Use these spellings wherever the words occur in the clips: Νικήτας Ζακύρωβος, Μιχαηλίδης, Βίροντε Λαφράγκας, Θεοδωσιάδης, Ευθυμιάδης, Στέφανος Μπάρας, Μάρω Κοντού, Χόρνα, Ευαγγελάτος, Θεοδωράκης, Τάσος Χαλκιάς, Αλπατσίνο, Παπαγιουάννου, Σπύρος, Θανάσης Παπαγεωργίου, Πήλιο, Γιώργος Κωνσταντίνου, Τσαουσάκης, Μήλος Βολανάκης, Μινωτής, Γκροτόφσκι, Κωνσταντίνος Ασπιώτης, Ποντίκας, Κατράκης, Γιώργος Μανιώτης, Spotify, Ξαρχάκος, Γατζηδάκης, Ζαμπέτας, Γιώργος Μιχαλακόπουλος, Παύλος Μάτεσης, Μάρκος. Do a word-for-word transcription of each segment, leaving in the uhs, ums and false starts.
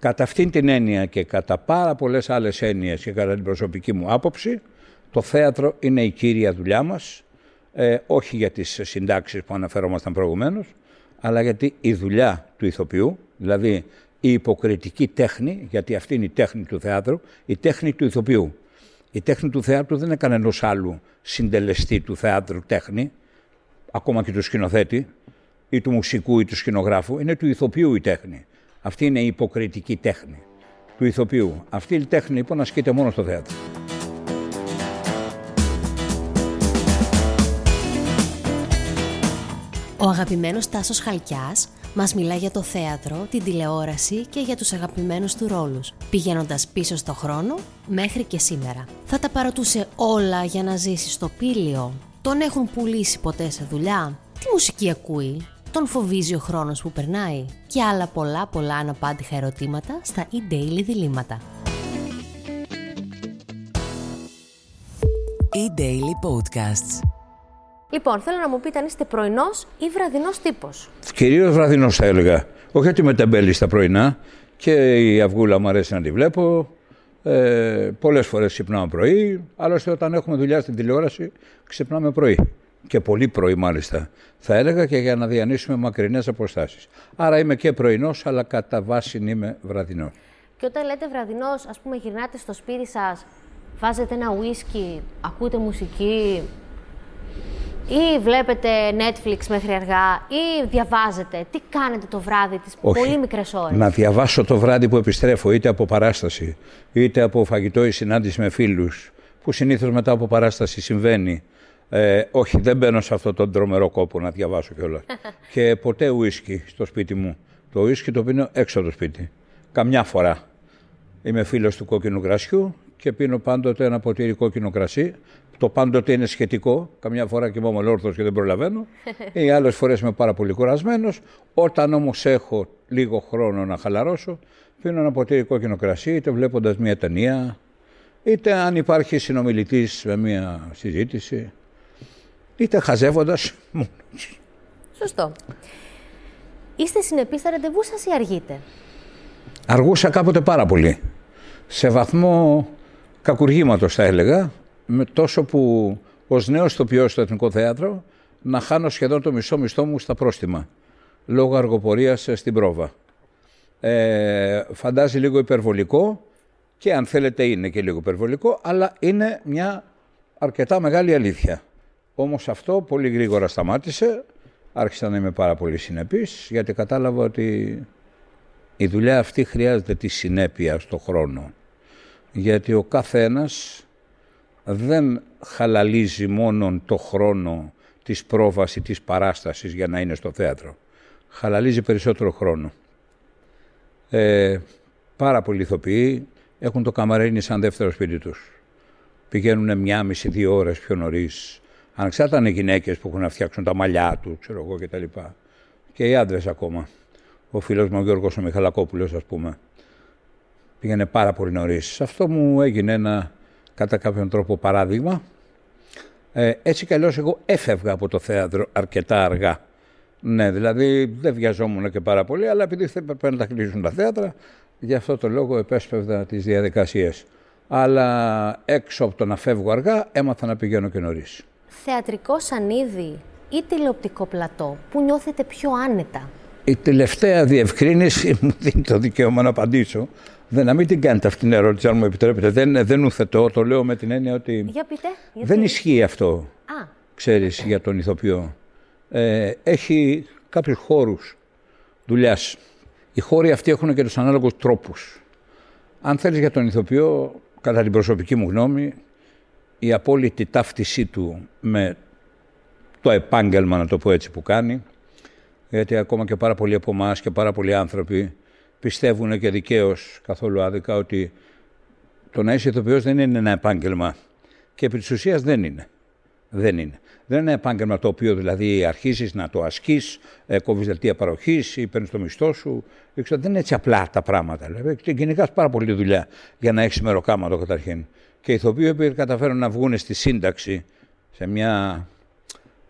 Κατά αυτήν την έννοια και κατά πάρα πολλές άλλες έννοιες και κατά την προσωπική μου άποψη, το θέατρο είναι η κύρια δουλειά μας, ε, όχι για τις συντάξεις που αναφερόμασταν προηγουμένως, αλλά γιατί η δουλειά του ηθοποιού, δηλαδή η υποκριτική τέχνη, γιατί αυτή είναι η τέχνη του θεάτρου, η τέχνη του ηθοποιού. Η τέχνη του θεάτρου δεν είναι κανένας άλλου συντελεστή του θεάτρου τέχνη, ακόμα και του σκηνοθέτη ή του μουσικού ή του σκηνογράφου, είναι του ηθοποιού η τέχνη. Αυτή είναι η υποκριτική τέχνη του ηθοποιού. Αυτή η τέχνη λοιπόν ασκείται μόνο στο θέατρο. Ο αγαπημένος Τάσος Χαλκιάς μας μιλά για το θέατρο, την τηλεόραση και για τους αγαπημένους του ρόλους, πηγαίνοντας πίσω στο χρόνο μέχρι και σήμερα. Θα τα παρατούσε όλα για να ζήσει στο Πήλιο? Τον έχουν πουλήσει ποτέ σε δουλειά? Τι μουσική ακούει? Τον φοβίζει ο χρόνος που περνάει? Και άλλα πολλά πολλά αναπάντηχα ερωτήματα στα e-daily διλήμματα. E-daily podcasts. Λοιπόν, θέλω να μου πείτε αν είστε πρωινός ή βραδινός τύπος. Κυρίως βραδινός θα έλεγα. Όχι ότι με ταμπέλει στα πρωινά, και η αυγούλα μου αρέσει να τη βλέπω. Ε, πολλές φορές ξυπνάω πρωί, άλλωστε όταν έχουμε δουλειά στην τηλεόραση ξυπνάμε πρωί. Και πολύ πρωί μάλιστα θα έλεγα, και για να διανύσουμε μακρινές αποστάσεις. Άρα είμαι και πρωινός, αλλά κατά βάση είμαι βραδινός. Και όταν λέτε βραδινός, ας πούμε γυρνάτε στο σπίτι σας, βάζετε ένα ουίσκι, ακούτε μουσική, ή βλέπετε Netflix μέχρι αργά, ή διαβάζετε? Τι κάνετε το βράδυ, τις Όχι. πολύ μικρές ώρες? Να διαβάσω το βράδυ που επιστρέφω, είτε από παράσταση, είτε από φαγητό ή συνάντηση με φίλους, που συνήθως μετά από παράσταση συμβαίνει. Ε, όχι, δεν μπαίνω σε αυτόν τον τρομερό κόπο να διαβάσω κιόλας. Και ποτέ ουίσκι στο σπίτι μου. Το ουίσκι το πίνω έξω από το σπίτι. Καμιά φορά. Είμαι φίλος του κόκκινου κρασιού και πίνω πάντοτε ένα ποτήρι κόκκινο κρασί. Το πάντοτε είναι σχετικό. Καμιά φορά κοιμόμαι λόρθος και δεν προλαβαίνω. Ή άλλες φορές είμαι πάρα πολύ κουρασμένος. Όταν όμως έχω λίγο χρόνο να χαλαρώσω, πίνω ένα ποτήρι κόκκινο κρασί, είτε βλέποντας μια ταινία, είτε αν υπάρχει συνομιλητής με μια συζήτηση, είτε χαζεύοντας μόνος. Σωστό. Είστε συνεπείς στα ραντεβού σας ή αργείτε? Αργούσα κάποτε πάρα πολύ. Σε βαθμό κακουργήματος θα έλεγα, με τόσο που ως νέος τοπιός στο Εθνικό Θέατρο να χάνω σχεδόν το μισό μισθό μου στα πρόστιμα, λόγω αργοπορίας στην πρόβα. Ε, φαντάζει λίγο υπερβολικό, και αν θέλετε είναι και λίγο υπερβολικό, αλλά είναι μια αρκετά μεγάλη αλήθεια. Όμως αυτό πολύ γρήγορα σταμάτησε, άρχισα να είμαι πάρα πολύ συνεπής, γιατί κατάλαβα ότι η δουλειά αυτή χρειάζεται τη συνέπεια στον χρόνο. Γιατί ο καθένας δεν χαλαλίζει μόνον το χρόνο της πρόβας ή της παράστασης για να είναι στο θέατρο. Χαλαλίζει περισσότερο χρόνο. Ε, πάρα πολλοί ηθοποιοί έχουν το καμαρίνι σαν δεύτερο σπίτι τους. Πηγαίνουν μία μισή, δύο ώρες πιο νωρίς. Ανεξάρτητα είναι γυναίκες που έχουν να φτιάξουν τα μαλλιά του, ξέρω εγώ κτλ. Και οι άντρες ακόμα. Ο φίλος μου ο Γιώργος ο Μιχαλακόπουλος, ας πούμε, πήγαινε πάρα πολύ νωρίς. Αυτό μου έγινε ένα κατά κάποιον τρόπο παράδειγμα. Ε, έτσι κι αλλιώς εγώ έφευγα από το θέατρο αρκετά αργά. Ναι, δηλαδή δεν βιαζόμουν και πάρα πολύ, αλλά επειδή πρέπει να τα κλείσουν τα θέατρα, γι' αυτό το λόγο επέσπευδα τις διαδικασίες. Αλλά έξω από το να φεύγω αργά, έμαθα να πηγαίνω και νωρίς. Θεατρικό σανίδι ή τηλεοπτικό πλατό, που νιώθετε πιο άνετα? Η τελευταία διευκρίνηση μου δίνει το δικαίωμα να απαντήσω. Δεν, να μην την κάνετε αυτή την ερώτηση, αν μου επιτρέπετε. Δεν, δεν ουθετώ, το λέω με την έννοια ότι. Για πείτε, γιατί... Δεν ισχύει αυτό, Α. ξέρεις, για τον ηθοποιό. Ε, έχει κάποιους χώρους δουλειάς. Οι χώροι αυτοί έχουν και τους ανάλογους τρόπους. Αν θέλεις για τον ηθοποιό, κατά την προσωπική μου γνώμη, η απόλυτη ταύτισή του με το επάγγελμα, να το πω έτσι, που κάνει. Γιατί ακόμα και πάρα πολλοί από εμάς και πάρα πολλοί άνθρωποι πιστεύουν, και δικαίως, καθόλου άδικα, ότι το να είσαι ηθοποιός δεν είναι ένα επάγγελμα. Και επί της ουσίας δεν είναι. Δεν είναι. Δεν είναι ένα επάγγελμα το οποίο δηλαδή αρχίζεις να το ασκείς, κόβεις δελτία παροχής ή παίρνεις το μισθό σου. Δεν είναι έτσι απλά τα πράγματα. Δηλαδή, γενικά πάρα πολλή δουλειά για να έχεις μεροκάματο καταρχήν. Και οι ηθοποιοί που καταφέρουν να βγουν στη σύνταξη, σε μια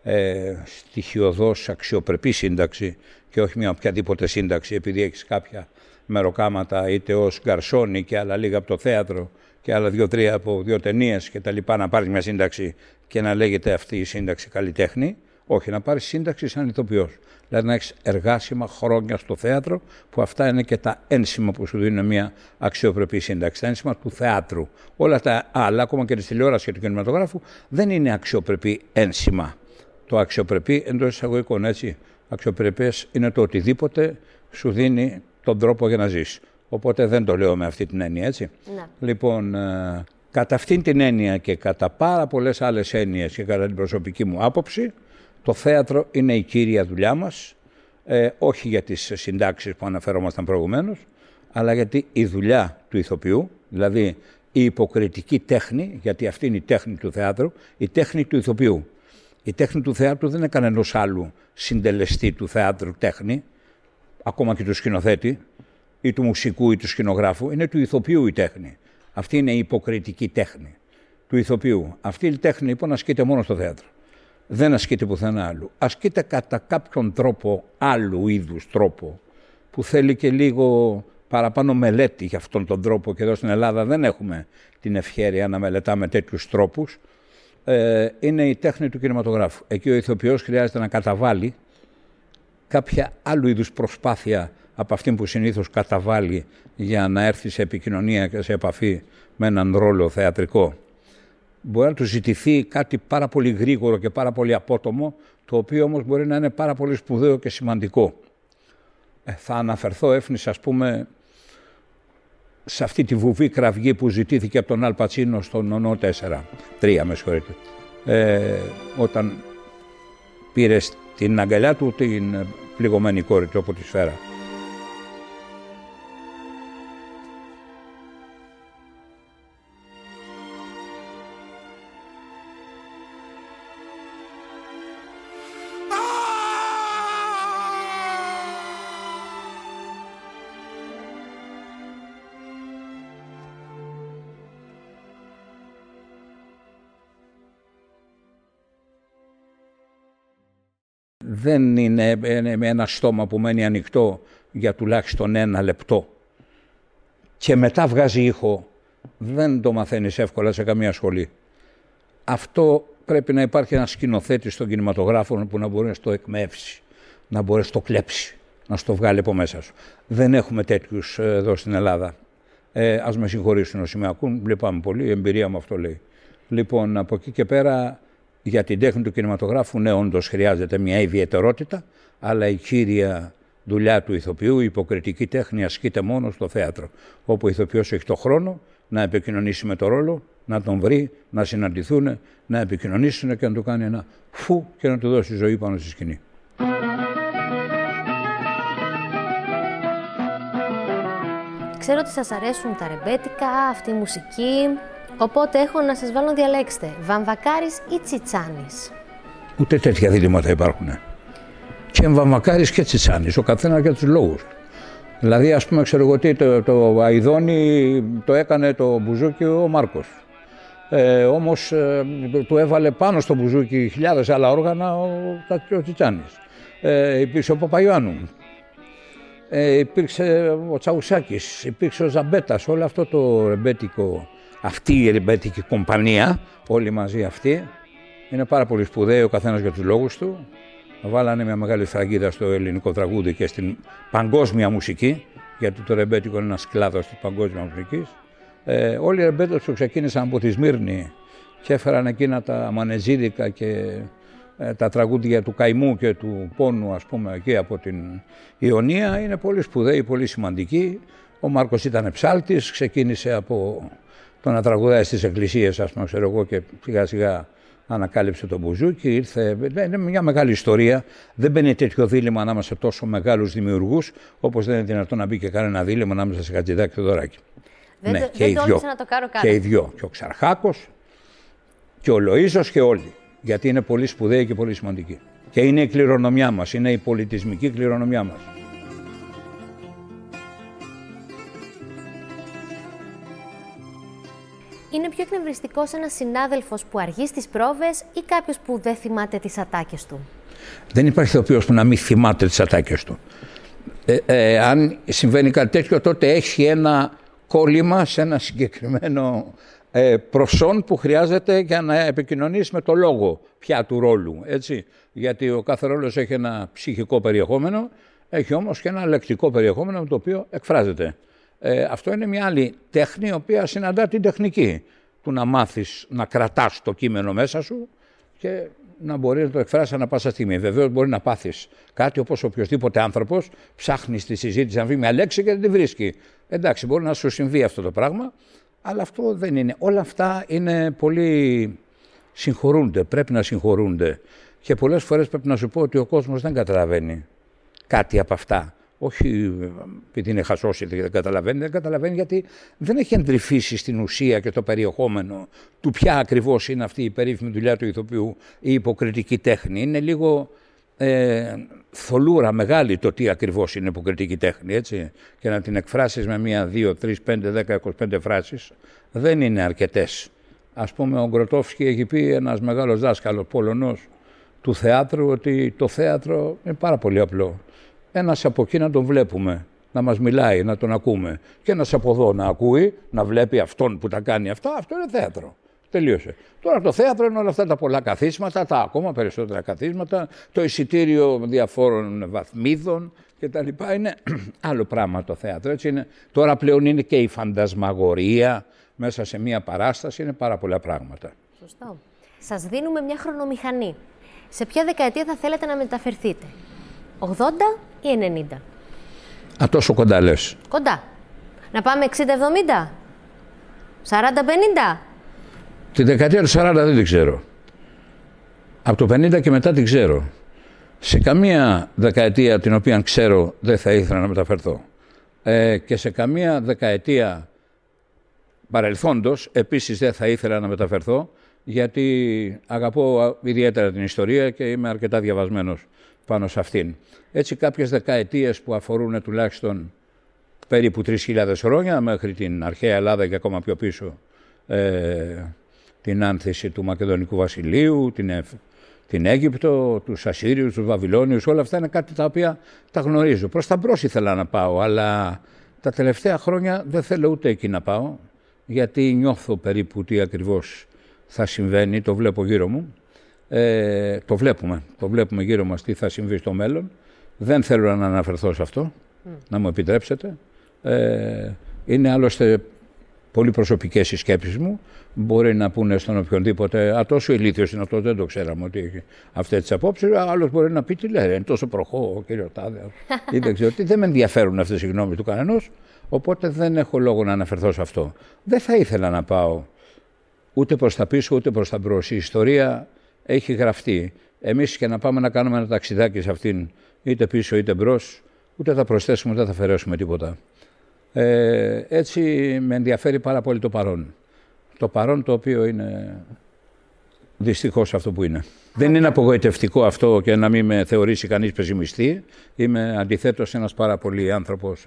ε, στοιχειωδώς αξιοπρεπή σύνταξη και όχι μια οποιαδήποτε σύνταξη, επειδή έχεις κάποια μεροκάματα είτε ως γκαρσόνι και άλλα λίγα από το θέατρο και άλλα δύο-τρία από δύο ταινίες και τα λοιπά, να πάρεις μια σύνταξη και να λέγεται αυτή η σύνταξη καλλιτέχνη. Όχι, να πάρεις σύνταξη σαν ηθοποιός. Δηλαδή να έχεις εργάσιμα χρόνια στο θέατρο, που αυτά είναι και τα ένσημα που σου δίνουν μια αξιοπρεπή σύνταξη. Τα ένσημα του θεάτρου. Όλα τα άλλα, ακόμα και της τηλεόρασης και του κινηματογράφου, δεν είναι αξιοπρεπή ένσημα. Το αξιοπρεπή εντός εισαγωγικών, έτσι. Αξιοπρεπές είναι το οτιδήποτε σου δίνει τον τρόπο για να ζεις. Οπότε δεν το λέω με αυτή την έννοια, έτσι. Ναι. Λοιπόν, ε, κατά αυτήν την έννοια και κατά πάρα πολλές άλλες έννοιες και κατά την προσωπική μου άποψη, το θέατρο είναι η κύρια δουλειά μας, ε, όχι για τις συντάξεις που αναφερόμασταν προηγουμένως, αλλά γιατί η δουλειά του ηθοποιού, δηλαδή η υποκριτική τέχνη, γιατί αυτή είναι η τέχνη του θεάτρου, η τέχνη του ηθοποιού. Η τέχνη του θεάτρου δεν είναι κανένας άλλου συντελεστή του θεάτρου τέχνη, ακόμα και του σκηνοθέτη ή του μουσικού ή του σκηνογράφου, είναι του ηθοποιού η τέχνη. Αυτή είναι η υποκριτική τέχνη του ηθοποιού. Αυτή η τέχνη λοιπόν ασκείται μόνο στο θέατρο. Δεν ασκείται πουθενά άλλου. Ασκείται κατά κάποιον τρόπο, άλλου είδους τρόπο, που θέλει και λίγο παραπάνω μελέτη για αυτόν τον τρόπο. Και εδώ στην Ελλάδα δεν έχουμε την ευχέρεια να μελετάμε τέτοιους τρόπους. Ε, είναι η τέχνη του κινηματογράφου. Εκεί ο ηθοποιός χρειάζεται να καταβάλει κάποια άλλου είδους προσπάθεια από αυτήν που συνήθως καταβάλει για να έρθει σε επικοινωνία και σε επαφή με έναν ρόλο θεατρικό. Μπορεί να του ζητηθεί κάτι πάρα πολύ γρήγορο και πάρα πολύ απότομο, το οποίο όμως μπορεί να είναι πάρα πολύ σπουδαίο και σημαντικό. Ε, θα αναφερθώ έφνης, ας πούμε, σε αυτή τη βουβή κραυγή που ζητήθηκε από τον Αλπατσίνο στον Ονό τέσσερα τρία, με συγχωρείτε, ε, όταν πήρε στην αγκαλιά του την πληγωμένη κόρη του από τη σφαίρα. Δεν είναι ένα στόμα που μένει ανοιχτό για τουλάχιστον ένα λεπτό και μετά βγάζει ήχο. Δεν το μαθαίνεις εύκολα σε καμία σχολή. Αυτό πρέπει να υπάρχει ένα σκηνοθέτη στον κινηματογράφο που να μπορεί να το εκμεύσει, να μπορεί να το κλέψει, να στο βγάλει από μέσα σου. Δεν έχουμε τέτοιους εδώ στην Ελλάδα. Ε, ας με συγχωρήσουν όσοι με ακούν, λυπάμαι πολύ, η εμπειρία μου αυτό λέει. Λοιπόν, από εκεί και πέρα... Για την τέχνη του κινηματογράφου, ναι, όντως χρειάζεται μια ιδιαιτερότητα, αλλά η κύρια δουλειά του ηθοποιού, η υποκριτική τέχνη, ασκείται μόνο στο θέατρο. Όπου ο ηθοποιός έχει το χρόνο να επικοινωνήσει με το ρόλο, να τον βρει, να συναντηθούν, να επικοινωνήσουν και να του κάνει ένα φου και να του δώσει ζωή πάνω στη σκηνή. Ξέρω ότι σας αρέσουν τα ρεμπέτικα, αυτή η μουσική. Οπότε έχω να σας βάλω να διαλέξετε, Βαμβακάρης ή Τσιτσάνης. Ούτε τέτοια διλήμματα υπάρχουν. Και Βαμβακάρης και Τσιτσάνης, ο καθένας για τους λόγους. Δηλαδή, ας πούμε, ξέρω εγώ τι, το, το Αηδόνι το έκανε το μπουζούκι ο Μάρκος. Ε, όμως, ε, του έβαλε πάνω στο μπουζούκι χιλιάδες άλλα όργανα ο, ο Τσιτσάνης. Ε, υπήρξε ο Παπαγιουάννου. Ε, υπήρξε ο Τσαουσάκης, υπήρξε ο Ζαμπέτας, όλο αυτό το ρεμπέτικο. Αυτή η ρεμπέτικη κομπανία, όλοι μαζί αυτοί, είναι πάρα πολύ σπουδαίοι, ο καθένας για τους λόγους του. Βάλανε μια μεγάλη φραγίδα στο ελληνικό τραγούδι και στην παγκόσμια μουσική, γιατί το ρεμπέτικο είναι ένας κλάδος της παγκόσμιας μουσικής. Ε, όλοι οι ρεμπέτες που ξεκίνησαν από τη Σμύρνη και έφεραν εκείνα τα μανεζίδικα και ε, τα τραγούδια του καημού και του πόνου, ας πούμε, εκεί από την Ιωνία, είναι πολύ σπουδαίοι, πολύ σημαντικοί. Ο Μάρκος ήταν ψάλτης, ξεκίνησε από το να τραγουδάει στις εκκλησίες, ας πούμε, ξέρω εγώ, και σιγά σιγά ανακάλυψε τον μπουζούκι, ήρθε. Είναι μια μεγάλη ιστορία. Δεν μπαίνει τέτοιο δίλημα ανάμεσα σε τόσο μεγάλους δημιουργούς, όπως δεν είναι δυνατόν να μπει και κανένα δίλημα ανάμεσα σε Γατζηδάκη και Θεοδωράκη. Δεν, ναι, το, και δεν το όλησα να το κάνω κάτι. Και οι δυο. Και ο Ξαρχάκος και ο Λοΐζος και όλοι. Γιατί είναι πολύ σπουδαίοι και πολύ σημαντικοί. Και είναι η κληρονομιά μας, είναι η πολιτισμική κληρονομιά μας. Είναι πιο εκνευριστικός ένας συνάδελφος που αργεί στις πρόβες ή κάποιος που δεν θυμάται τις ατάκες του? Δεν υπάρχει ηθοποιός που να μην θυμάται τις ατάκες του. ε, ε, αν συμβαίνει κάτι τέτοιο, τότε έχει ένα κόλλημα σε ένα συγκεκριμένο ε, προσόν που χρειάζεται για να επικοινωνήσει με το λόγο πια του ρόλου, έτσι. Γιατί ο κάθε ρόλος έχει ένα ψυχικό περιεχόμενο, έχει όμως και ένα λεκτικό περιεχόμενο με το οποίο εκφράζεται. Ε, αυτό είναι μια άλλη τέχνη, η οποία συναντά την τεχνική του να μάθεις να κρατάς το κείμενο μέσα σου και να μπορείς να το εκφράσεις ανά πάσα στιγμή. Βεβαίως μπορεί να πάθεις κάτι, όπως οποιοδήποτε άνθρωπος ψάχνει στη συζήτηση να βρει μια λέξη και δεν τη βρίσκει. Εντάξει, μπορεί να σου συμβεί αυτό το πράγμα, αλλά αυτό δεν είναι. Όλα αυτά είναι πολύ συγχωρούνται, πρέπει να συγχωρούνται. Και πολλές φορές πρέπει να σου πω ότι ο κόσμος δεν καταλαβαίνει κάτι από αυτά. Όχι επειδή είναι χασώσει και δεν καταλαβαίνει, δεν καταλαβαίνει γιατί δεν έχει εντρυφήσει στην ουσία και το περιεχόμενο του ποια ακριβώς είναι αυτή η περίφημη δουλειά του ηθοποιού, η υποκριτική τέχνη. Είναι λίγο ε, θολούρα μεγάλη το τι ακριβώς είναι υποκριτική τέχνη, έτσι. Και να την εκφράσεις με μία, δύο, τρεις, πέντε, δέκα, είκοσι πέντε φράσεις δεν είναι αρκετές. Ας πούμε, ο Γκροτόφσκι έχει πει, ένας μεγάλος δάσκαλος Πολωνός του θεάτρου, ότι το θέατρο είναι πάρα πολύ απλό. Ένας από εκεί να τον βλέπουμε, να μας μιλάει, να τον ακούμε. Και ένας από εδώ να ακούει, να βλέπει αυτόν που τα κάνει αυτά, αυτό είναι θέατρο. Τελείωσε. Τώρα το θέατρο είναι όλα αυτά τα πολλά καθίσματα, τα ακόμα περισσότερα καθίσματα, το εισιτήριο διαφόρων βαθμίδων κτλ. Είναι άλλο πράγμα το θέατρο. Έτσι είναι. Τώρα πλέον είναι και η φαντασμαγορία μέσα σε μία παράσταση, είναι πάρα πολλά πράγματα. Σωστό. Σας δίνουμε μια χρονομηχανή. Σε ποια δεκαετία θα θέλετε να μεταφερθείτε, ογδόντα ή ενενήντα? Α, τόσο κοντά λες. Κοντά. Να πάμε εξήντα εβδομήντα, σαράντα πενήντα. Τη δεκαετία του σαράντα δεν την ξέρω. Από το πενήντα και μετά την ξέρω. Σε καμία δεκαετία την οποία ξέρω δεν θα ήθελα να μεταφερθώ. Ε, και σε καμία δεκαετία παρελθόντος επίσης δεν θα ήθελα να μεταφερθώ, γιατί αγαπώ ιδιαίτερα την ιστορία και είμαι αρκετά διαβασμένος πάνω σε αυτήν. Έτσι, κάποιες δεκαετίες που αφορούν τουλάχιστον περίπου τρεις χιλιάδες χρόνια μέχρι την αρχαία Ελλάδα και ακόμα πιο πίσω, ε, την άνθηση του Μακεδονικού Βασιλείου, την, την Αίγυπτο, τους Ασσύριους, τους Βαβυλώνιους, όλα αυτά είναι κάτι τα οποία τα γνωρίζω. Προς τα μπρος ήθελα να πάω, αλλά τα τελευταία χρόνια δεν θέλω ούτε εκεί να πάω, γιατί νιώθω περίπου τι ακριβώς θα συμβαίνει, το βλέπω γύρω μου. Ε, το βλέπουμε, το βλέπουμε γύρω μας τι θα συμβεί στο μέλλον. Δεν θέλω να αναφερθώ σε αυτό, mm. να μου επιτρέψετε. Ε, είναι άλλωστε πολύ προσωπικές οι σκέψεις μου. Μπορεί να πούνε στον οποιονδήποτε, α, τόσο ηλίθιος είναι αυτό, δεν το ξέραμε ότι έχει αυτές τις απόψεις. Άλλος μπορεί να πει, τι λέει, είναι τόσο προχώ ο κύριο Τάδε, ή δεν ξέρω τι. Δεν με ενδιαφέρουν αυτές οι γνώμες του κανενός, οπότε δεν έχω λόγο να αναφερθώ σε αυτό. Δεν θα ήθελα να πάω ούτε προς τα πίσω ούτε προς τα μπρος. Η ιστορία έχει γραφτεί. Εμείς και να πάμε να κάνουμε ένα ταξιδάκι σε αυτήν, είτε πίσω είτε μπρος, ούτε θα προσθέσουμε, ούτε θα αφαιρέσουμε τίποτα. Ε, έτσι με ενδιαφέρει πάρα πολύ το παρόν. Το παρόν το οποίο είναι δυστυχώς αυτό που είναι. Δεν είναι απογοητευτικό αυτό και να μην με θεωρήσει κανείς πεσημιστή. Είμαι αντιθέτως ένας πάρα πολύ άνθρωπος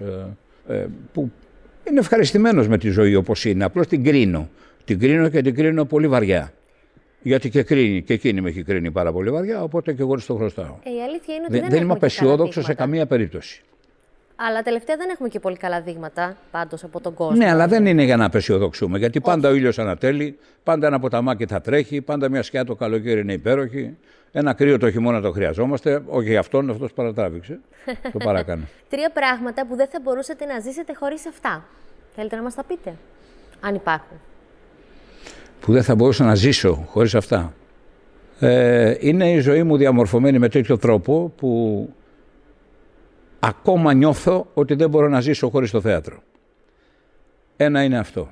ε, ε, που είναι ευχαριστημένος με τη ζωή όπως είναι. Απλώς την κρίνω. Την κρίνω και την κρίνω πολύ βαριά. Γιατί και, κρίνει, και εκείνη με έχει κρίνει πάρα πολύ βαριά, οπότε και εγώ της το χρωστάω. Ε, η αλήθεια είναι ότι δεν, δεν, δεν είμαι απεσιόδοξος σε καμία περίπτωση. Αλλά τελευταία δεν έχουμε και πολύ καλά δείγματα πάντως από τον κόσμο. Ναι, αλλά δεν είναι για να απεσιοδοξούμε. Γιατί όχι, πάντα ο ήλιος ανατέλει, πάντα ένα ποταμάκι θα τρέχει, πάντα μια σκιά το καλοκαίρι είναι υπέροχη. Ένα κρύο το χειμώνα το χρειαζόμαστε. Όχι αυτόν, αυτός παρατράβηξε. Το παράκανε. Τρία πράγματα που δεν θα μπορούσατε να ζήσετε χωρίς αυτά. Θέλετε να μας τα πείτε, αν υπάρχουν? Που δεν θα μπορούσα να ζήσω χωρίς αυτά. Ε, είναι η ζωή μου διαμορφωμένη με τέτοιο τρόπο που ακόμα νιώθω ότι δεν μπορώ να ζήσω χωρίς το θέατρο. Ένα είναι αυτό.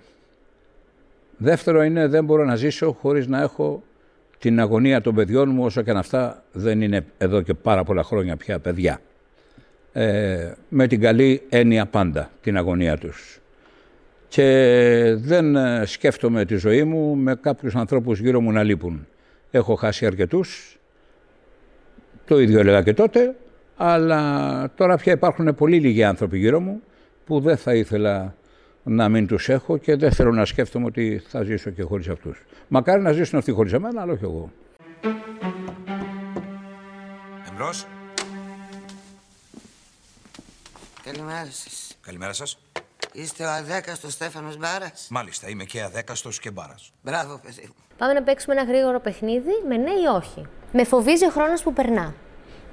Δεύτερο είναι, δεν μπορώ να ζήσω χωρίς να έχω την αγωνία των παιδιών μου, όσο και αν αυτά δεν είναι εδώ και πάρα πολλά χρόνια πια παιδιά. Ε, με την καλή έννοια πάντα, την αγωνία τους. Και δεν σκέφτομαι τη ζωή μου με κάποιους ανθρώπους γύρω μου να λείπουν. Έχω χάσει αρκετούς, το ίδιο έλεγα και τότε, αλλά τώρα πια υπάρχουν πολύ λίγοι άνθρωποι γύρω μου που δεν θα ήθελα να μην τους έχω και δεν θέλω να σκέφτομαι ότι θα ζήσω και χωρίς αυτούς. Μακάρι να ζήσουν αυτοί χωρίς εμένα, αλλά όχι εγώ. Εμπρός. Καλημέρα σας. Καλημέρα σας. Είστε ο αδέκαστος Στέφανος Μπάρας. Μάλιστα, είμαι και αδέκαστος και Μπάρας. Μπράβο, παιδί μου. Πάμε να παίξουμε ένα γρήγορο παιχνίδι με ναι ή όχι. Με φοβίζει ο χρόνος που περνά.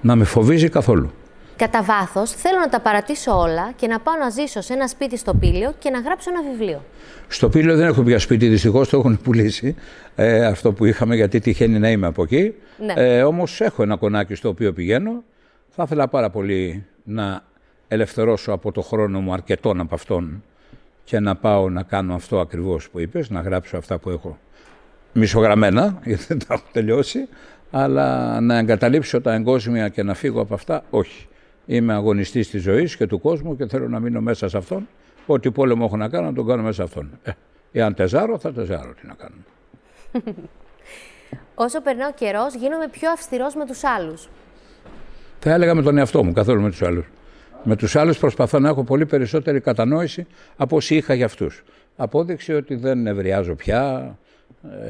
Να με φοβίζει καθόλου. Κατά βάθος, θέλω να τα παρατήσω όλα και να πάω να ζήσω σε ένα σπίτι στο Πήλιο και να γράψω ένα βιβλίο. Στο Πήλιο δεν έχω πια σπίτι, δυστυχώς το έχουν πουλήσει ε, αυτό που είχαμε, γιατί τυχαίνει να είμαι από εκεί. Ναι. Ε, όμως έχω ένα κονάκι στο οποίο πηγαίνω. Θα ήθελα πάρα πολύ να ελευθερώσω από το χρόνο μου αρκετών από αυτών και να πάω να κάνω αυτό ακριβώς που είπες, να γράψω αυτά που έχω μισογραμμένα, γιατί δεν τα έχω τελειώσει, αλλά να εγκαταλείψω τα εγκόσμια και να φύγω από αυτά, όχι. Είμαι αγωνιστής της ζωής και του κόσμου και θέλω να μείνω μέσα σε αυτόν. Ό,τι πόλεμο έχω να κάνω, να τον κάνω μέσα σε αυτόν. Ε, εάν τεζάρω, θα τεζάρω. Τι να κάνω. Όσο περνά ο καιρός, γίνομαι πιο αυστηρός με τους άλλους. Θα έλεγα με τον εαυτό μου, καθόλου με τους άλλους. Με τους άλλους προσπαθώ να έχω πολύ περισσότερη κατανόηση από όσοι είχα για αυτούς. Απόδειξη ότι δεν ευριάζω πια.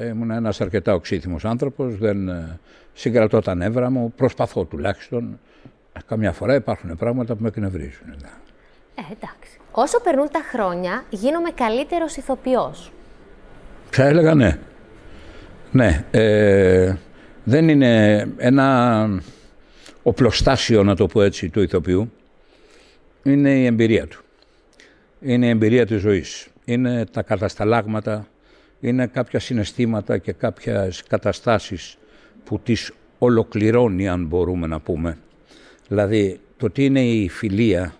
Ήμουν ένας αρκετά οξύθυμος άνθρωπος, δεν συγκρατώ τα νεύρα μου, προσπαθώ τουλάχιστον. Καμιά φορά υπάρχουν πράγματα που με εκνευρίζουν. Ε, εντάξει. Όσο περνούν τα χρόνια, γίνομαι καλύτερος ηθοποιός. Θα έλεγα ναι. Ναι. Ε, δεν είναι ένα οπλοστάσιο, να το πω έτσι, του ηθοποιού. Είναι η εμπειρία του. Είναι η εμπειρία της ζωής. Είναι τα κατασταλάγματα, είναι κάποια συναισθήματα και κάποιες καταστάσεις που τις ολοκληρώνει, αν μπορούμε να πούμε. Δηλαδή, το τι είναι η φιλία,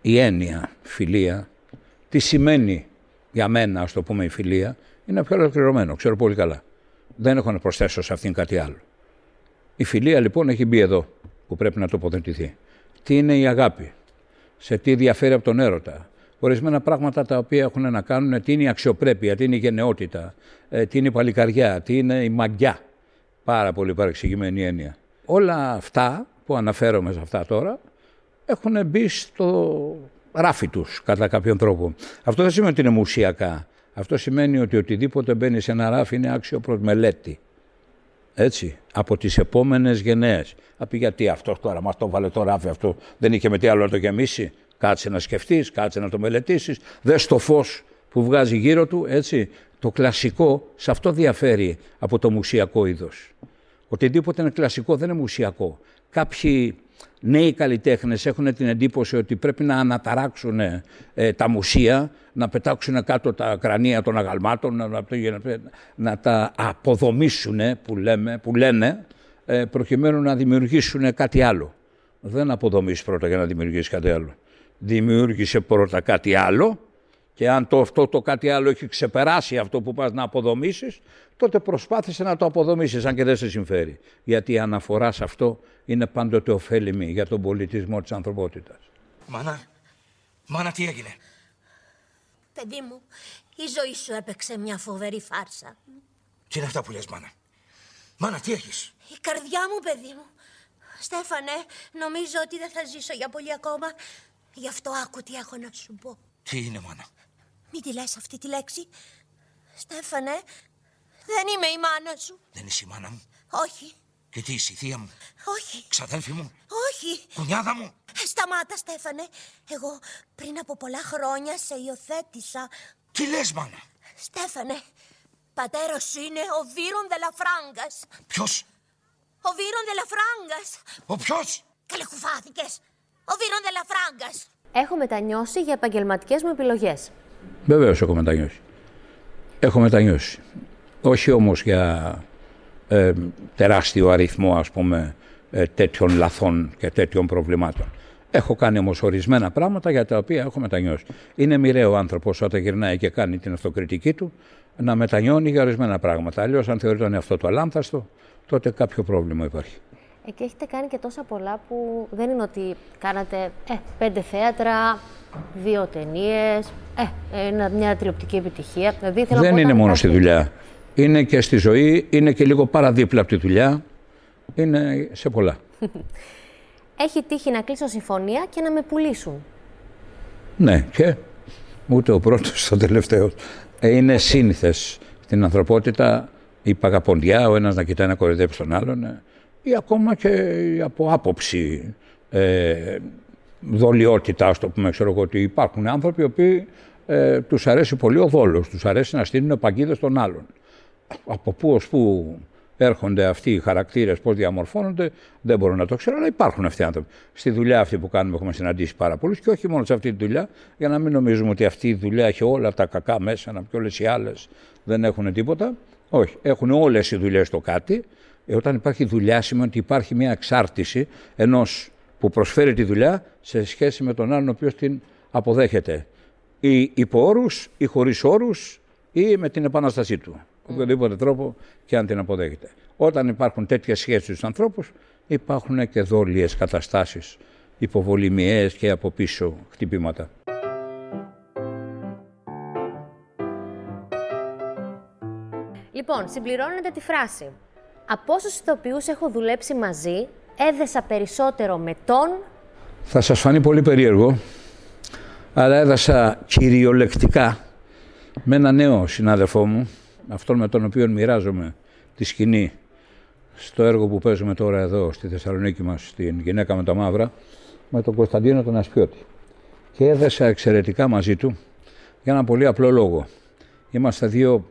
η έννοια φιλία, τι σημαίνει για μένα, ας το πούμε, η φιλία, είναι πιο ολοκληρωμένο, ξέρω πολύ καλά. Δεν έχω να προσθέσω σε αυτήν κάτι άλλο. Η φιλία, λοιπόν, έχει μπει εδώ, που πρέπει να τοποθετηθεί. Τι είναι η αγάπη, σε τι διαφέρει από τον έρωτα, ορισμένα πράγματα τα οποία έχουν να κάνουν, τι είναι η αξιοπρέπεια, τι είναι η γενναιότητα, τι είναι η παλικαριά, τι είναι η μαγιά. Πάρα πολύ παρεξηγημένη έννοια. Όλα αυτά που αναφέρομαι σε αυτά τώρα, έχουν μπει στο ράφι τους κατά κάποιον τρόπο. Αυτό δεν σημαίνει ότι είναι μουσιακά. Αυτό σημαίνει ότι οτιδήποτε μπαίνει σε ένα ράφι είναι άξιο προς μελέτη. Έτσι, από τις επόμενες γενναίες. Απ' γιατί αυτό τώρα, μας το βάλε το ράφι αυτό, δεν είχε με τι άλλο να το γεμίσει. Κάτσε να σκεφτείς, κάτσε να το μελετήσεις. Δες το φως που βγάζει γύρω του, έτσι. Το κλασικό, σε αυτό διαφέρει από το μουσιακό είδος. Οτιδήποτε είναι κλασικό δεν είναι μουσιακό. Κάποιοι νέοι καλλιτέχνες έχουν την εντύπωση ότι πρέπει να αναταράξουν ε, τα μουσεία, να πετάξουν κάτω τα κρανία των αγαλμάτων, να, να, να τα αποδομήσουν, που, λέμε, που λένε, ε, προκειμένου να δημιουργήσουν κάτι άλλο. Δεν αποδομείς πρώτα για να δημιουργήσεις κάτι άλλο. Δημιούργησε πρώτα κάτι άλλο και αν το, αυτό το κάτι άλλο έχει ξεπεράσει αυτό που πας να αποδομήσεις, τότε προσπάθησε να το αποδομήσεις, αν και δεν σε συμφέρει. Γιατί η αναφορά σε αυτό είναι πάντοτε ωφέλιμη για τον πολιτισμό της ανθρωπότητας. Μάνα, μάνα τι έγινε. Παιδί μου, η ζωή σου έπαιξε μια φοβερή φάρσα. Τι είναι αυτά που λες, μάνα. Μάνα, τι έχεις. Η καρδιά μου, παιδί μου. Στέφανε, νομίζω ότι δεν θα ζήσω για πολύ ακόμα. Γι' αυτό άκου τι έχω να σου πω. Τι είναι, μάνα. Μην τη λες αυτή τη λέξη. Στέφανε, δεν είμαι η μάνα σου. Δεν είσαι η μάνα μου. Όχι. Και τι είσαι, η θεία μου. Όχι. Ξαδέλφη μου. Όχι. Κουνιάδα μου. Σταμάτα, Στέφανε. Εγώ πριν από πολλά χρόνια σε υιοθέτησα. Τι λες, μάνα. Στέφανε, πατέρας σου είναι ο Βίροντε Λαφράγκας. Ποιος? Ο Βίροντε Λαφράγκας. Ο ποιος? Καλεκουφάθηκες. Ο Βίροντε Λαφράγκας. Έχω μετανιώσει για επαγγελματικές μου επιλογές. Βεβαίως έχω μετανιώσει. Έχω μετανιώσει. Όχι όμως για ε, τεράστιο αριθμό, ας πούμε, ε, τέτοιων λαθών και τέτοιων προβλημάτων. Έχω κάνει όμως ορισμένα πράγματα για τα οποία έχω μετανιώσει. Είναι μοιραίο ο άνθρωπος όταν γυρνάει και κάνει την αυτοκριτική του να μετανιώνει για ορισμένα πράγματα. Αλλιώς, αν θεωρεί τον εαυτό του αλάνθαστο, τότε κάποιο πρόβλημα υπάρχει. Και έχετε κάνει και τόσα πολλά που δεν είναι ότι κάνατε ε, πέντε θέατρα, δύο ταινίες, ε, ε, μια τηλεοπτική επιτυχία. Δηλαδή, δεν είναι μόνο υπάρχει. Στη δουλειά. Είναι και στη ζωή, είναι και λίγο παραδίπλα από τη δουλειά. Είναι σε πολλά. Έχει τύχει να κλείσω συμφωνία και να με πουλήσουν. Ναι, και ούτε ο πρώτος, ούτε ο τελευταίος. Είναι σύνηθες στην ανθρωπότητα η παγαποντιά, ο ένας να κοιτάει να κοροϊδέψει τον άλλον. Ή ακόμα και από άποψη ε, δολιότητα, ας το πούμε, ξέρω εγώ, ότι υπάρχουν άνθρωποι οι οποίοι ε, τους αρέσει πολύ ο δόλος, τους αρέσει να στείλουν παγίδες των άλλων. Από πού ως πού έρχονται αυτοί οι χαρακτήρες, πώς διαμορφώνονται, δεν μπορώ να το ξέρω, αλλά υπάρχουν αυτοί οι άνθρωποι. Στη δουλειά αυτή που κάνουμε έχουμε συναντήσει πάρα πολλούς και όχι μόνο σε αυτή τη δουλειά, για να μην νομίζουμε ότι αυτή η δουλειά έχει όλα τα κακά μέσα, να πει όλες οι άλλες δεν έχουν τίποτα. Όχι, έχουν όλες οι δουλειές το κάτι. Ε, όταν υπάρχει δουλειά, σημαίνει ότι υπάρχει μια εξάρτηση ενός που προσφέρει τη δουλειά σε σχέση με τον άλλον ο οποίος την αποδέχεται. Ή υπό όρους, ή χωρίς όρους, ή με την επανάστασή του. Οποιοδήποτε τρόπο και αν την αποδέχεται. Όταν υπάρχουν τέτοιες σχέσεις στους ανθρώπους, υπάρχουν και δόλιες καταστάσεις, υποβολημιαίες και από πίσω χτυπήματα. Λοιπόν, συμπληρώνετε τη φράση. Από όσους ηθοποιούς έχω δουλέψει μαζί, έδεσα περισσότερο με τον... Θα σας φανεί πολύ περίεργο, αλλά έδασα κυριολεκτικά με ένα νέο συνάδελφό μου, αυτόν με τον οποίο μοιράζομαι τη σκηνή στο έργο που παίζουμε τώρα εδώ στη Θεσσαλονίκη μας, στην Γυναίκα με τα Μαύρα, με τον Κωνσταντίνο τον Ασπιώτη. Και έδεσα εξαιρετικά μαζί του για ένα πολύ απλό λόγο. Είμαστε δύο,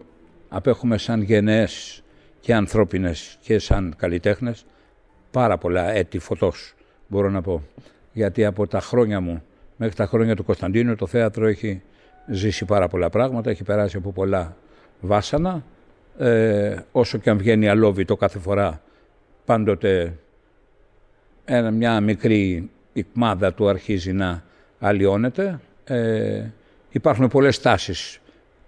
απέχουμε σαν γενναίες και ανθρώπινες και σαν καλλιτέχνες, πάρα πολλά έτη φωτός, μπορώ να πω. Γιατί από τα χρόνια μου μέχρι τα χρόνια του Κωνσταντίνου το θέατρο έχει ζήσει πάρα πολλά πράγματα, έχει περάσει από πολλά βάσανα. Ε, όσο και αν βγαίνει αλόβητο κάθε φορά, πάντοτε ένα, μια μικρή ικμάδα του αρχίζει να αλλοιώνεται. Ε, υπάρχουν πολλές τάσεις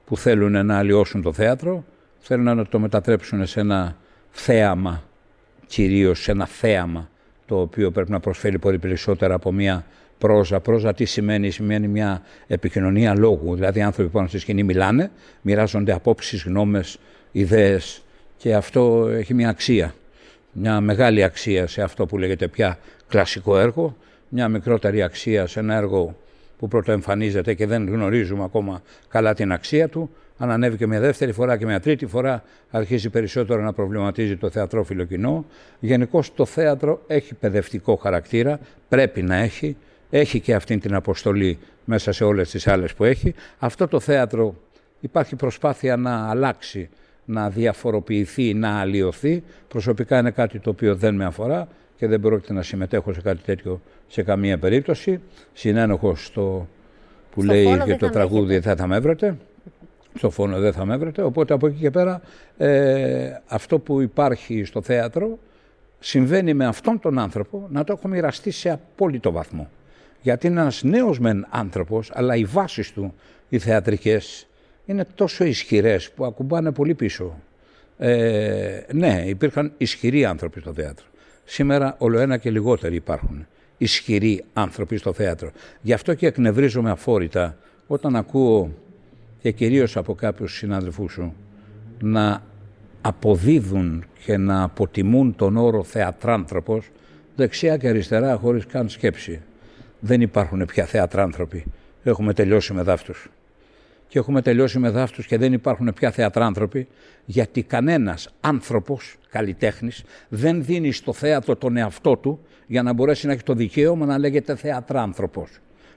που θέλουν να αλλοιώσουν το θέατρο, θέλουν να το μετατρέψουν σε ένα θέαμα, κυρίως σε ένα θέαμα το οποίο πρέπει να προσφέρει πολύ περισσότερα από μια πρόζα. Πρόζα τι σημαίνει? Σημαίνει μια επικοινωνία λόγου. Δηλαδή άνθρωποι που πάνω στη σκηνή μιλάνε, μοιράζονται απόψεις, γνώμες, ιδέες και αυτό έχει μια αξία. Μια μεγάλη αξία σε αυτό που λέγεται πια κλασικό έργο, μια μικρότερη αξία σε ένα έργο που πρώτα εμφανίζεται και δεν γνωρίζουμε ακόμα καλά την αξία του. Αν ανέβει και μια δεύτερη φορά και μια τρίτη φορά, αρχίζει περισσότερο να προβληματίζει το θεατρόφιλο κοινό. Γενικώς το θέατρο έχει παιδευτικό χαρακτήρα, πρέπει να έχει. Έχει και αυτή την αποστολή μέσα σε όλες τις άλλες που έχει. Αυτό το θέατρο υπάρχει προσπάθεια να αλλάξει, να διαφοροποιηθεί, να αλλοιωθεί. Προσωπικά είναι κάτι το οποίο δεν με αφορά και δεν πρόκειται να συμμετέχω σε κάτι τέτοιο σε καμία περίπτωση. Συνένοχος στο που στο λέει και το τραγούδι «Δεν θα με έβρετε». Στο φόνο δεν θα με έβρετε. Οπότε από εκεί και πέρα ε, αυτό που υπάρχει στο θέατρο συμβαίνει με αυτόν τον άνθρωπο να το έχω μοιραστεί σε απόλυτο βαθμό. Γιατί είναι ένας νέος μεν άνθρωπος, αλλά οι βάσεις του, οι θεατρικές, είναι τόσο ισχυρές που ακουμπάνε πολύ πίσω. Ε, ναι, υπήρχαν ισχυροί άνθρωποι στο θέατρο. Σήμερα όλο ένα και λιγότεροι υπάρχουν ισχυροί άνθρωποι στο θέατρο. Γι' αυτό και εκνευρίζομαι αφόρητα όταν ακούω, και κυρίως από κάποιους συναδελφούς σου, να αποδίδουν και να αποτιμούν τον όρο θεατράνθρωπος δεξιά και αριστερά χωρίς καν σκέψη. Δεν υπάρχουν πια θεατράνθρωποι. Έχουμε τελειώσει με δάφτους. Και έχουμε τελειώσει με δάφτους και δεν υπάρχουν πια θεατράνθρωποι, γιατί κανένας άνθρωπος, καλλιτέχνης, δεν δίνει στο θέατρο τον εαυτό του για να μπορέσει να έχει το δικαίωμα να λέγεται θεατράνθρωπος.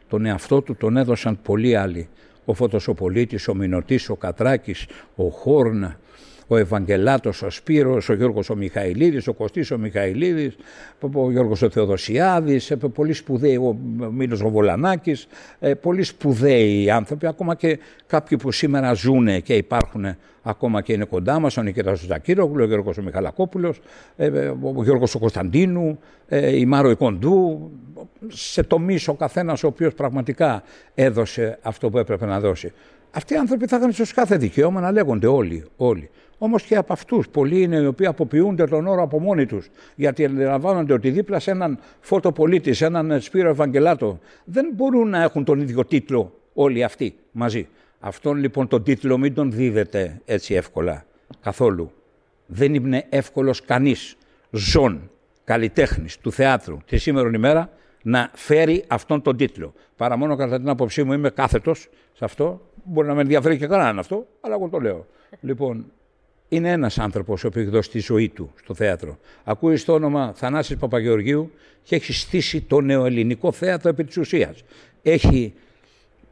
Τον εαυτό του τον έδωσαν πολλοί άλλοι. Ο Φωτοσοπολίτης, ο Μινωτής, ο Κατράκης, ο Χόρνα, ο Ευαγγελάτος, ο Σπύρος, ο Γιώργος ο Μιχαηλίδης, ο Κωστής ο Μιχαηλίδης, ο Γιώργος ο Θεοδωσιάδης, πολύ σπουδαίοι, ο Μήλος ο Βολανάκης, πολύ σπουδαίοι άνθρωποι, ακόμα και κάποιοι που σήμερα ζουν και υπάρχουν ακόμα και είναι κοντά μας, ο Νικήτας Ζακύρωβου, ο Γιώργος ο Μιχαλακόπουλος, ο Γιώργος ο Κωνσταντίνου, η Μάρω Κοντού, σε τομείς ο καθένας ο οποίος πραγματικά έδωσε αυτό που έπρεπε να δώσει. Αυτοί οι άνθρωποι θα είχαν ίσως κάθε δικαίωμα να λέγονται όλοι, όλοι. Όμως και από αυτούς πολλοί είναι οι οποίοι αποποιούνται τον όρο από μόνοι τους. Γιατί αντιλαμβάνονται ότι δίπλα σε έναν Φωτοπολίτη, σε έναν Σπύρο Ευαγγελάτο, δεν μπορούν να έχουν τον ίδιο τίτλο όλοι αυτοί μαζί. Αυτόν λοιπόν τον τίτλο μην τον δίδεται έτσι εύκολα καθόλου. Δεν είναι εύκολος κανείς ζών, καλλιτέχνης του θεάτρου τη σήμερον ημέρα να φέρει αυτόν τον τίτλο. Παρά μόνο κατά την άποψή μου είμαι κάθετος σε αυτό. Μπορεί να με ενδιαφέρει και κανέναν αυτό, αλλά εγώ το λέω. Λοιπόν, είναι ένας άνθρωπος ο οποίος έχει δώσει τη ζωή του στο θέατρο. Ακούει το όνομα Θανάσης Παπαγεωργίου και έχει στήσει το νεοελληνικό θέατρο επί της ουσίας. Έχει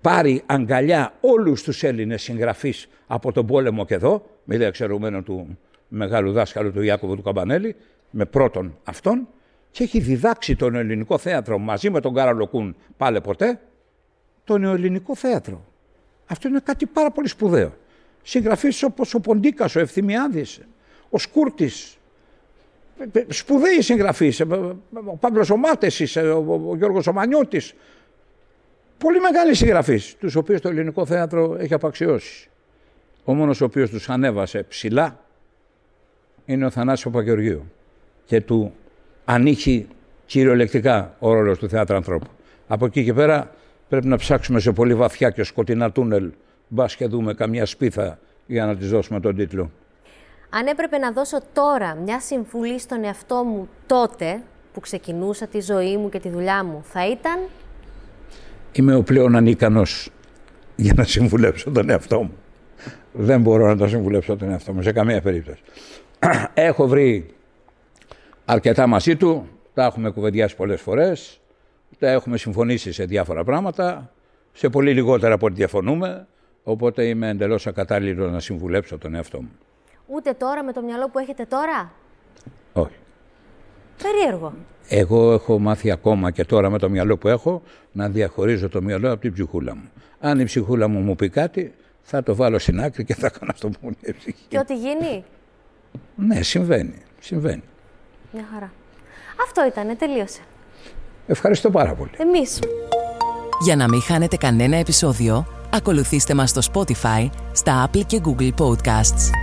πάρει αγκαλιά όλους τους Έλληνες συγγραφείς από τον πόλεμο και εδώ, με διαξαιρουμένο του μεγάλου δάσκαλου του Ιάκωβου του Καμπανέλη, με πρώτον αυτόν, και έχει διδάξει το νεοελληνικό θέατρο μαζί με τον Καραλοκούν πάλε ποτέ, το νεοελληνικό θέατρο. Αυτό είναι κάτι πάρα πολύ σπουδαίο. Συγγραφείς όπως ο Ποντίκας, ο Ευθυμιάδης, ο Σκούρτης, σπουδαίοι συγγραφείς, ο Παύλος ο Μάτεσης, ο Γιώργος ο Μανιώτης, πολύ μεγάλοι συγγραφείς, τους οποίους το ελληνικό θέατρο έχει απαξιώσει. Ο μόνος ο οποίος τους ανέβασε ψηλά είναι ο Θανάσης Παπαγεωργίου και του ανήκει κυριολεκτικά ο ρόλος του θεάτρου ανθρώπου. Από εκεί και πέρα πρέπει να ψάξουμε σε πολύ βαθιά και σκοτεινά τούνελ, μπας και δούμε καμιά σπίθα για να της δώσουμε τον τίτλο. Αν έπρεπε να δώσω τώρα μια συμβουλή στον εαυτό μου τότε που ξεκινούσα τη ζωή μου και τη δουλειά μου, θα ήταν... Είμαι ο πλέον ανίκανος για να συμβουλέψω τον εαυτό μου. Δεν μπορώ να τον συμβουλέψω τον εαυτό μου σε καμία περίπτωση. Έχω βρει αρκετά μαζί του, τα έχουμε κουβεντιάσει πολλές φορές, τα έχουμε συμφωνήσει σε διάφορα πράγματα, σε πολύ λιγότερα από ό,τι διαφωνούμε. Οπότε είμαι εντελώς ακατάλληλο να συμβουλέψω τον εαυτό μου. Ούτε τώρα με το μυαλό που έχετε τώρα? Όχι. Περίεργο. Εγώ έχω μάθει ακόμα και τώρα με το μυαλό που έχω να διαχωρίζω το μυαλό από την ψυχούλα μου. Αν η ψυχούλα μου μου πει κάτι, θα το βάλω στην άκρη και θα κάνω αυτό που μου λέει η ψυχή. Και ό,τι γίνει. Ναι, συμβαίνει. Συμβαίνει. Μια χαρά. Αυτό ήτανε. Τελείωσε. Ευχαριστώ πάρα πολύ. Εμείς. Για να μην χάνετε κανένα επεισόδιο, ακολουθήστε μας στο Spotify, στα Apple και Google Podcasts.